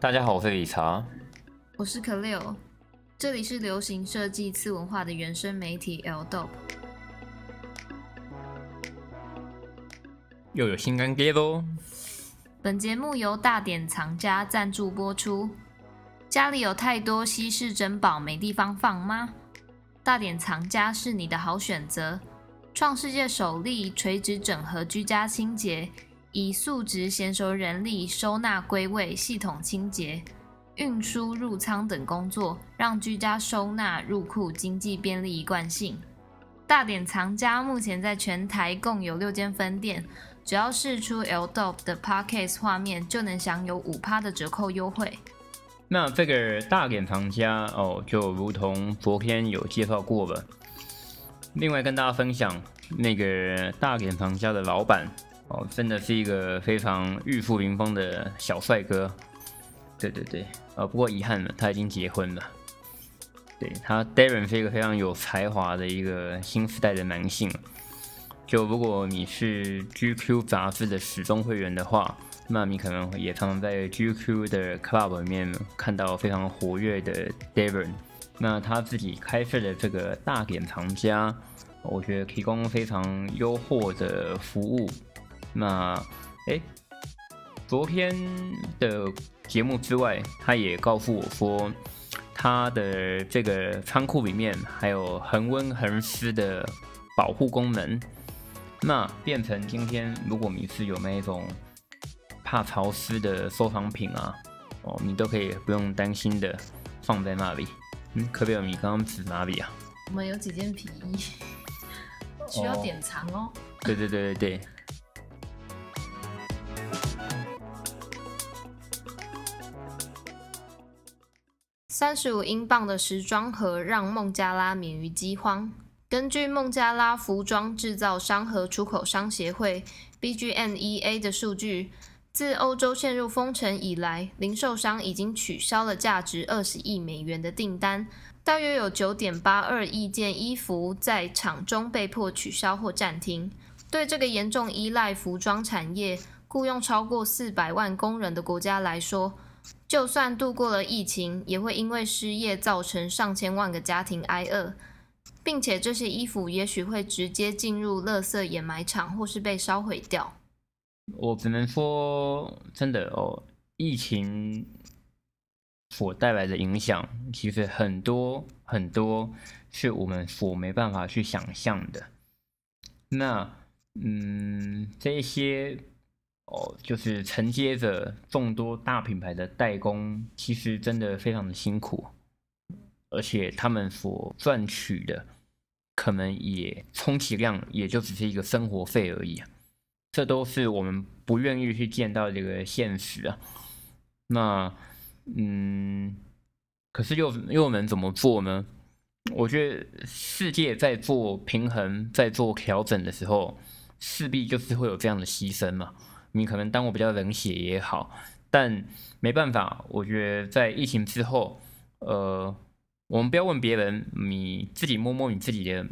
大家好，我是理查，我是 Caleo， 这里是流行设计次文化的原生媒体 LDOPE。又有新干爹喽！本节目由大典藏家赞助播出。家里有太多稀世珍宝没地方放吗？大典藏家是你的好选择。创世界首例垂直整合居家清洁，以素质娴熟人力收纳归位、系统清洁、运输入仓等工作，让居家收纳入库经济便利一贯性。大典藏家目前在全台共有6间分店，只要释出 LDOPE 的 Podcast 画面，就能享有 5% 的折扣优惠。那这个大典藏家就如同昨天有介绍过了。另外跟大家分享，那个大典藏家的老板真的是一个非常玉树临风的小帅哥。对对对，不过遗憾了，他已经结婚了。对，他 Darren 是一个非常有才华的一个新时代的男性。就如果你是 GQ 杂志的始终会员的话，那你可能也常常在 GQ 的 club 里面看到非常活跃的 Darren。那他自己开设的这个大典藏家，我觉得提供非常优厚的服务。那昨天的节目之外，他也告诉我说，他的这个仓库里面还有恒温恒湿的保护功能。那变成今天，如果你是有那一种怕潮湿的收藏品啊，你都可以不用担心的放在那里。可不可以？你刚刚指哪里啊？我们有几件皮衣需要典藏哦。对对对对对。35英镑的时装盒让孟加拉免于饥荒。根据孟加拉服装制造商和出口商协会 BGMEA 的数据，自欧洲陷入封城以来，零售商已经取消了价值20亿美元的订单，大约有 9.82 亿件衣服在厂中被迫取消或暂停。对这个严重依赖服装产业、雇用超过400万工人的国家来说，就算度过了疫情，也会因为失业造成上千万个家庭挨饿，并且这些衣服也许会直接进入垃圾掩埋场或是被烧毁掉。我只能说，真的疫情所带来的影响，其实很多很多是我们所没办法去想象的。那，这些就是承接着众多大品牌的代工，其实真的非常的辛苦，而且他们所赚取的，可能也充其量也就只是一个生活费而已。这都是我们不愿意去见到这个现实啊。那，可是又能怎么做呢？我觉得世界在做平衡、在做调整的时候，势必就是会有这样的牺牲嘛。你可能当我比较冷血也好，但没办法，我觉得在疫情之后，我们不要问别人，你自己摸摸你自己的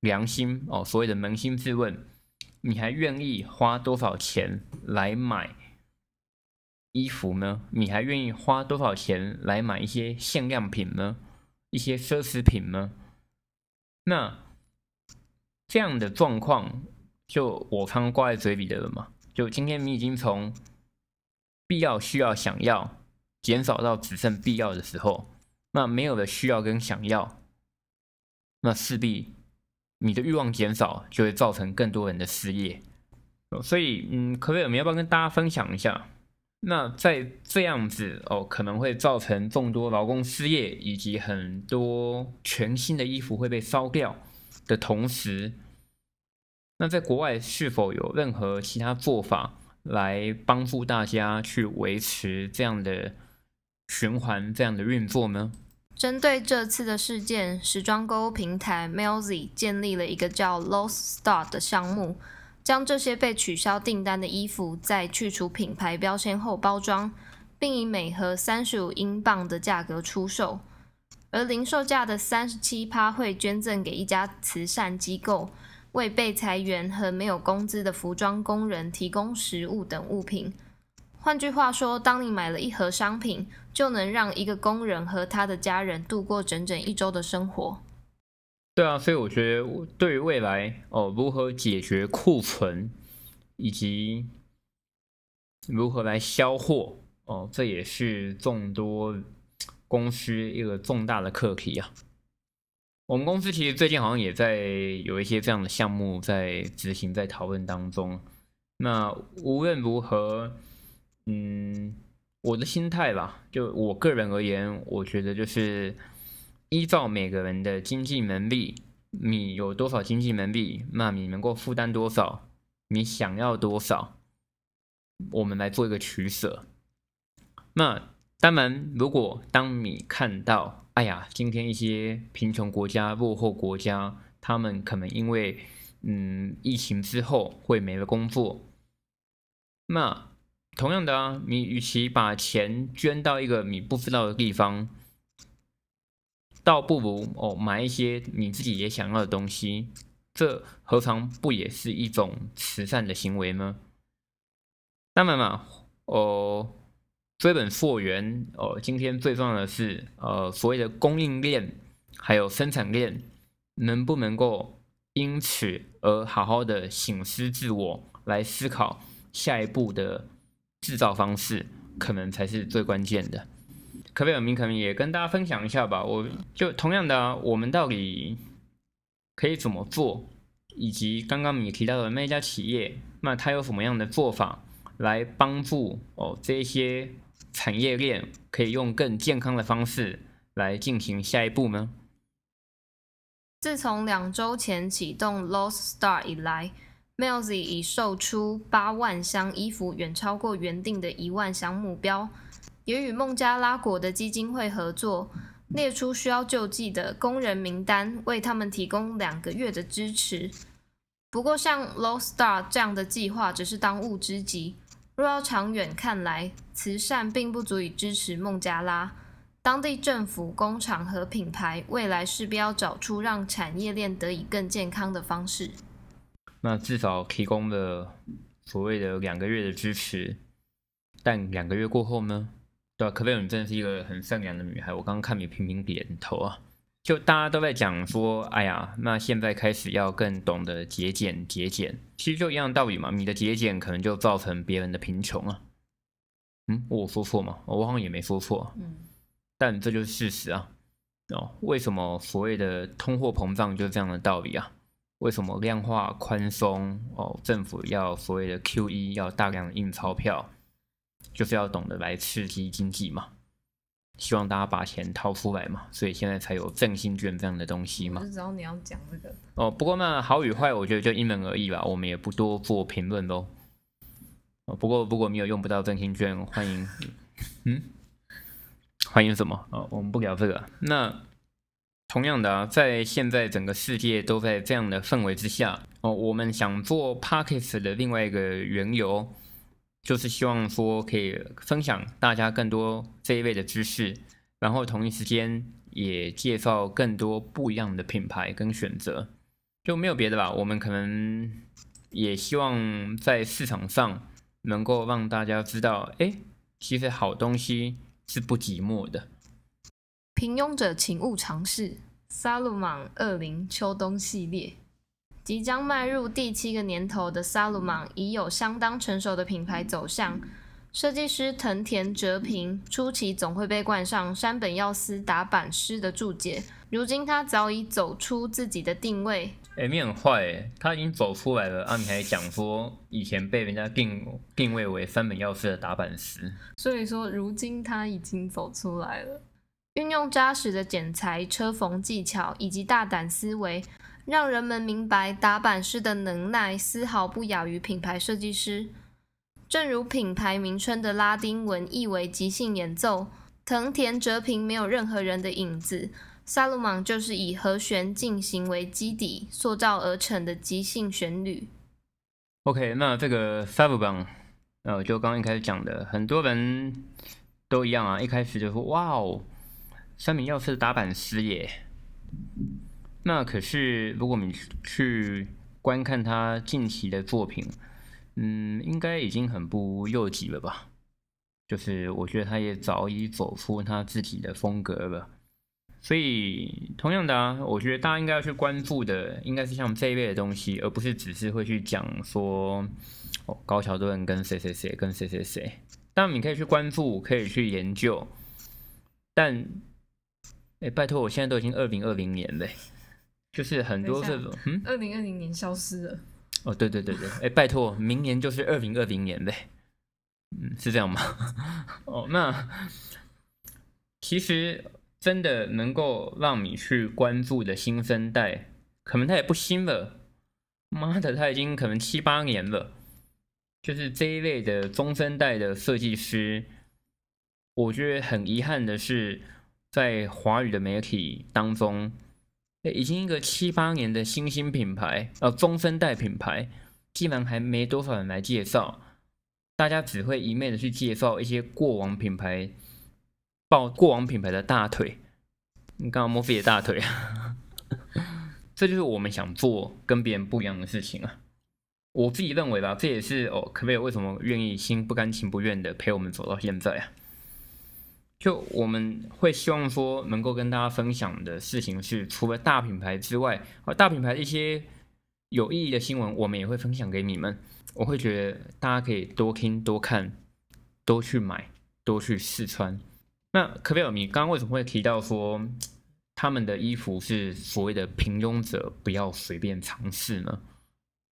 良心所谓的扪心自问。你还愿意花多少钱来买衣服呢？你还愿意花多少钱来买一些限量品呢？一些奢侈品呢？那这样的状况，就我常挂在嘴里的了嘛。就今天你已经从必要、需要、想要减少到只剩必要的时候，那没有了需要跟想要，那势必你的欲望减少，就会造成更多人的失业。所以，可不可以我们要不要跟大家分享一下？那在这样子可能会造成众多劳工失业，以及很多全新的衣服会被烧掉的同时，那在国外是否有任何其他做法来帮助大家去维持这样的循环、这样的运作呢？针对这次的事件，时装购物平台 melzy 建立了一个叫 Lost Stock 的项目，将这些被取消订单的衣服在去除品牌标签后包装，并以每盒35英镑的价格出售，而零售价的 37% 会捐赠给一家慈善机构，为被裁员和没有工资的服装工人提供食物等物品。换句话说，当你买了一盒商品，就能让一个工人和他的家人度过整整一周的生活。对啊，所以我觉得对于未来如何解决库存以及如何来销货这也是众多公司一个重大的课题啊。我们公司其实最近好像也在有一些这样的项目在执行，在讨论当中。那无论如何，我的心态吧，就我个人而言，我觉得就是依照每个人的经济能力，你有多少经济能力，那你能够负担多少，你想要多少，我们来做一个取舍。那当然，如果当你看到，今天一些贫穷国家、落后国家，他们可能因为疫情之后会没了工作，那同样的你与其把钱捐到一个你不知道的地方，倒不如买一些你自己也想要的东西，这何尝不也是一种慈善的行为呢？当然嘛，追本溯源，今天最重要的是所谓的供应链还有生产链能不能够因此而好好的省思自我，来思考下一步的制造方式，可能才是最关键的。可不可以可能也跟大家分享一下吧，我就同样的我们到底可以怎么做，以及刚刚你提到的那家企业，那它有什么样的做法来帮助这些产业链可以用更健康的方式来进行下一步呢？自从2周前启动 Lost Stock 以来， melzy 已售出8万箱衣服，远超过原定的1万箱目标，也与孟加拉国的基金会合作，列出需要救济的工人名单，为他们提供2个月的支持。不过像 Lost Stock 这样的计划只是当务之急，若要长远看来，慈善并不足以支持孟加拉当地政府、工厂和品牌，未来势必要找出让产业链得以更健康的方式。那至少提供了所谓的2个月的支持，但2个月过后呢？对啊，可贝尔真的是一个很善良的女孩，我刚刚看你频频点头啊。就大家都在讲说，那现在开始要更懂得节俭，其实就一样的道理嘛，你的节俭可能就造成别人的贫穷啊。我说错吗？我好像也没说错。但这就是事实啊。为什么所谓的通货膨胀就是这样的道理啊？为什么量化宽松政府要所谓的 QE 要大量的印钞票，就是要懂得来刺激经济嘛，希望大家把钱掏出来嘛，所以现在才有振兴券这样的东西嘛。我就知道你要讲这个不过那好与坏我觉得就因人而异吧，我们也不多做评论咯。不过如果你有用不到振兴券，欢迎欢迎什么？我们不聊这个。那同样的在现在整个世界都在这样的氛围之下我们想做 Podcast 的另外一个缘由，就是希望说可以分享大家更多这一类的知识，然后同一时间也介绍更多不一样的品牌跟选择。就没有别的吧，我们可能也希望在市场上能够让大家知道，其实好东西是不寂寞的。平庸者请勿尝试 Salomon 20秋冬系列。即将迈入第7个年头的 Salomon 已有相当成熟的品牌走向，设计师藤田哲平初期总会被冠上山本耀司打板师的注解，如今他早已走出自己的定位。你很坏他已经走出来了你还讲说以前被人家 定位为山本耀司的打板师，所以说如今他已经走出来了。运用扎实的剪裁、车缝技巧以及大胆思维，让人们明白打板师的能耐丝毫不亚于品牌设计师。正如品牌名称的拉丁文意为即兴演奏，藤田哲平没有任何人的影子，Salomon就是以和弦进行为基底塑造而成的即兴旋律。OK， 那这个 Salomon 就刚一开始讲的，很多人都一样一开始就说哇山本耀司打板师耶。那可是如果你去观看他近期的作品应该已经很不幼稚了吧。就是我觉得他也早已走出他自己的风格了。所以同样的啊，我觉得大家应该要去关注的应该是像这一类的东西，而不是只是会去讲说哦高桥敦跟谁谁谁跟谁谁谁。当然你可以去关注，可以去研究，但拜托，我现在都已经2020年了，就是很多这种2020年消失了。哦，对对对对，拜托，明年就是2020年了。是这样吗？哦，那其实真的能够让你去关注的新生代，可能他也不新了，妈的，他已经可能7-8年了。就是这一类的中生代的设计师，我觉得很遗憾的是，在华语的媒体当中，已经一个7-8年的新兴品牌，中生代品牌，竟然还没多少人来介绍。大家只会一昧的去介绍一些过往品牌，抱过往品牌的大腿，你刚刚摸自己的大腿，这就是我们想做跟别人不一样的事情啊。我自己认为吧，这也是可不可以为什么愿意心不甘情不愿的陪我们走到现在啊？就我们会希望说能够跟大家分享的事情是，除了大品牌之外，大品牌一些有意义的新闻，我们也会分享给你们。我会觉得大家可以多听、多看、多去买、多去试穿。那可贝尔，你刚刚为什么会提到说他们的衣服是所谓的平庸者不要随便尝试呢？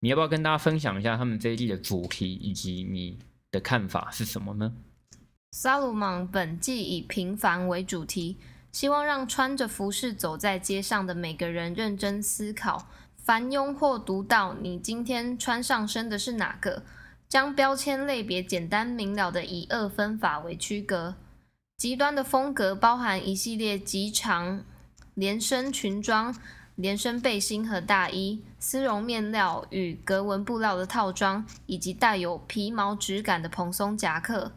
你要不要跟大家分享一下他们这一季的主题以及你的看法是什么呢？Salomon 本季以平凡为主题，希望让穿着服饰走在街上的每个人认真思考。凡庸或独到，你今天穿上身的是哪个？将标签类别简单明了的以二分法为区隔。极端的风格包含一系列极长连身裙装、连身背心和大衣、丝绒面料与格纹布料的套装，以及带有皮毛质感的蓬松夹克。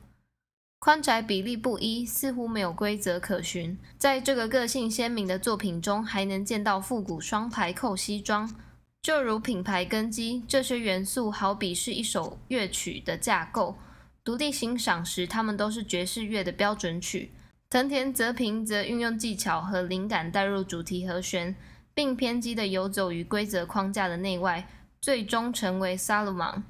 宽窄比例不一，似乎没有规则可循。在这个个性鲜明的作品中，还能见到复古双排扣西装。就如品牌根基，这些元素好比是一首乐曲的架构，独立欣赏时，它们都是爵士乐的标准曲。藤田哲平则运用技巧和灵感带入主题和弦，并偏激地游走于规则框架的内外，最终成为 Salomon。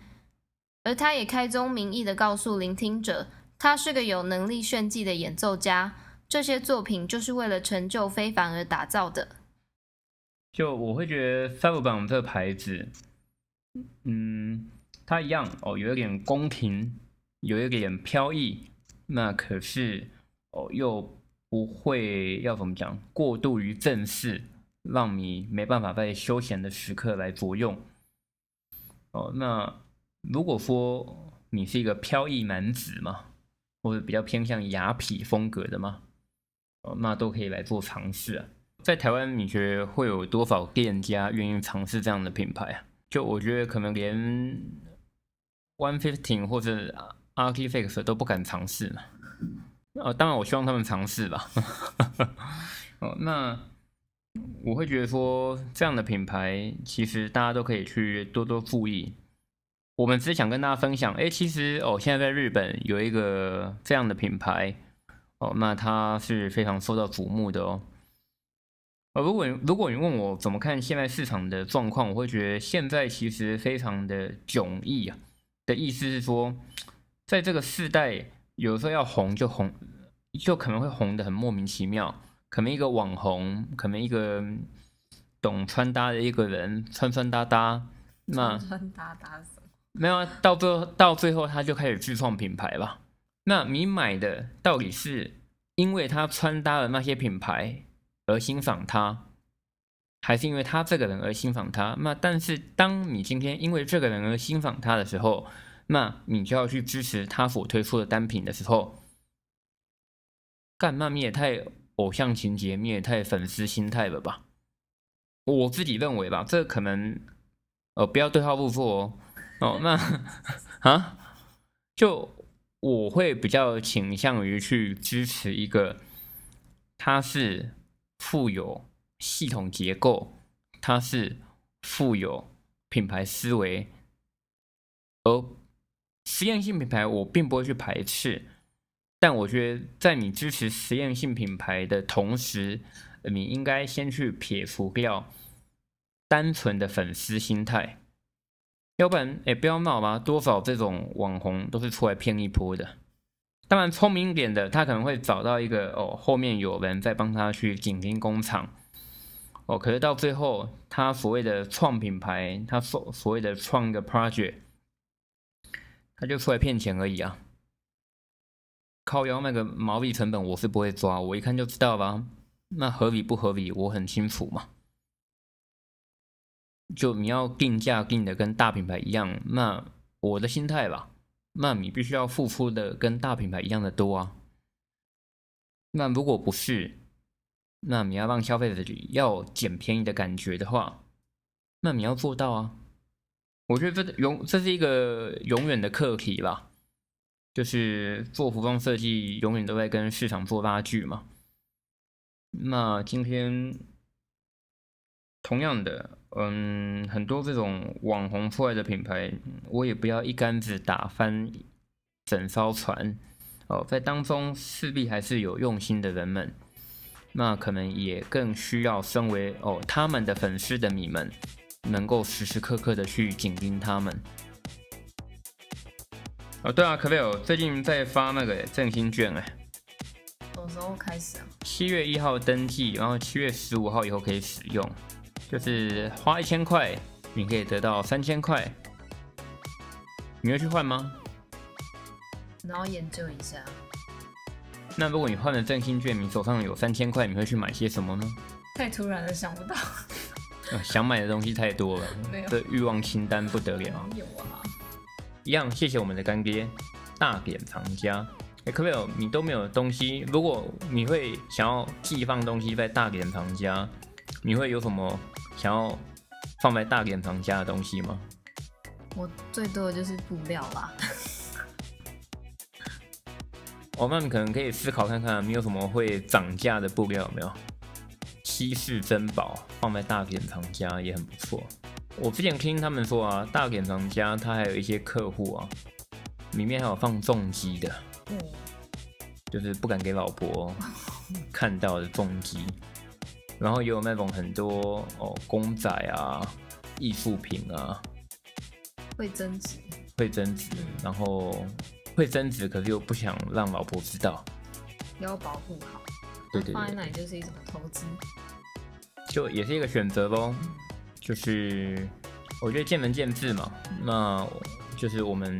而他也开宗明义地告诉聆听者，他是个有能力炫技的演奏家，这些作品就是为了成就非凡而打造的。就我会觉得 Salomon 这个牌子，它一样有一点宫廷，有一点飘逸，那可是又不会要怎么讲过度于正式，让你没办法在休闲的时刻来着用。那如果说你是一个飘逸男子嘛，或者比较偏向雅痞风格的嘛，那都可以来做尝试啊。在台湾，你觉得会有多少店家愿意尝试这样的品牌啊？就我觉得可能连 115 或者 Archifex 都不敢尝试嘛。当然我希望他们尝试吧。那我会觉得说这样的品牌其实大家都可以去多多注意。我们只想跟大家分享，其实现在在日本有一个这样的品牌，那它是非常受到瞩目的哦。如果你问我怎么看现在市场的状况，我会觉得现在其实非常的迥异啊。的意思是说，在这个世代，有时候要红就红，就可能会红得很莫名其妙，可能一个网红，可能一个懂穿搭的一个人穿搭搭，那穿搭搭什么？没有，到最后他就开始自创品牌吧。那你买的到底是因为他穿搭了那些品牌而欣赏他，还是因为他这个人而欣赏他？那但是当你今天因为这个人而欣赏他的时候，那你就要去支持他所推出的单品的时候，干嘛？你也太偶像情节，你也太粉丝心态了吧？我自己认为吧，这可能不要对号入座哦。那就我会比较倾向于去支持一个，它是富有系统结构，它是富有品牌思维，而实验性品牌我并不会去排斥，但我觉得在你支持实验性品牌的同时，你应该先去撇除掉单纯的粉丝心态，要不然不要闹嘛，多少这种网红都是出来骗一波的。当然聪明一点的他可能会找到一个后面有人在帮他去精进工厂可是到最后他所谓的创品牌，他所谓的创一个 project， 他就出来骗钱而已啊。靠腰那个毛利成本我是不会抓，我一看就知道吧，那合理不合理我很清楚嘛。就你要定价定的跟大品牌一样，那我的心态吧，那你必须要付出的跟大品牌一样的多啊。那如果不是，那你要让消费者要捡便宜的感觉的话，那你要做到啊。我觉得这是一个永远的课题吧，就是做服装设计永远都在跟市场做拉锯嘛。那今天同样的很多这种网红出来的品牌，我也不要一竿子打翻整艘船在当中势必还是有用心的人们，那可能也更需要身为他们的粉丝的你们能够时时刻刻的去紧盯他们。对啊，Caleo最近在发那个振兴券什么时候开始啊？7月1号登记，然后7月15号以后可以使用，就是花1000块，你可以得到3000块。你会去换吗？然后研究一下。那如果你换了振兴券，你手上有3000块，你会去买些什么呢？太突然了，想不到。想买的东西太多了，这欲望清单不得了。有啊。一样，谢谢我们的干爹大典藏家。Caleo，你都没有东西，如果你会想要寄放东西在大典藏家，你会有什么想要放在大典藏家的东西吗？我最多的就是布料啦。那你可能可以思考看看，你有什么会涨价的布料有没有？稀世珍宝放在大典藏家也很不错。我之前听他们说啊，大典藏家他还有一些客户啊，里面还有放重机的，就是不敢给老婆看到的重机。然后也有那种很多公仔啊、艺术品啊，会增值，然后会增值，可是又不想让老婆知道，也要保护好。对，放在那里就是一种投资，就也是一个选择咯。就是我觉得见仁见智嘛。那就是我们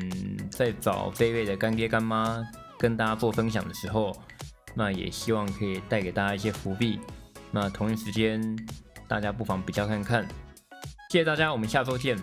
在找这一类的干爹干妈跟大家做分享的时候，那也希望可以带给大家一些福利。那同一时间，大家不妨比较看看。谢谢大家，我们下周见。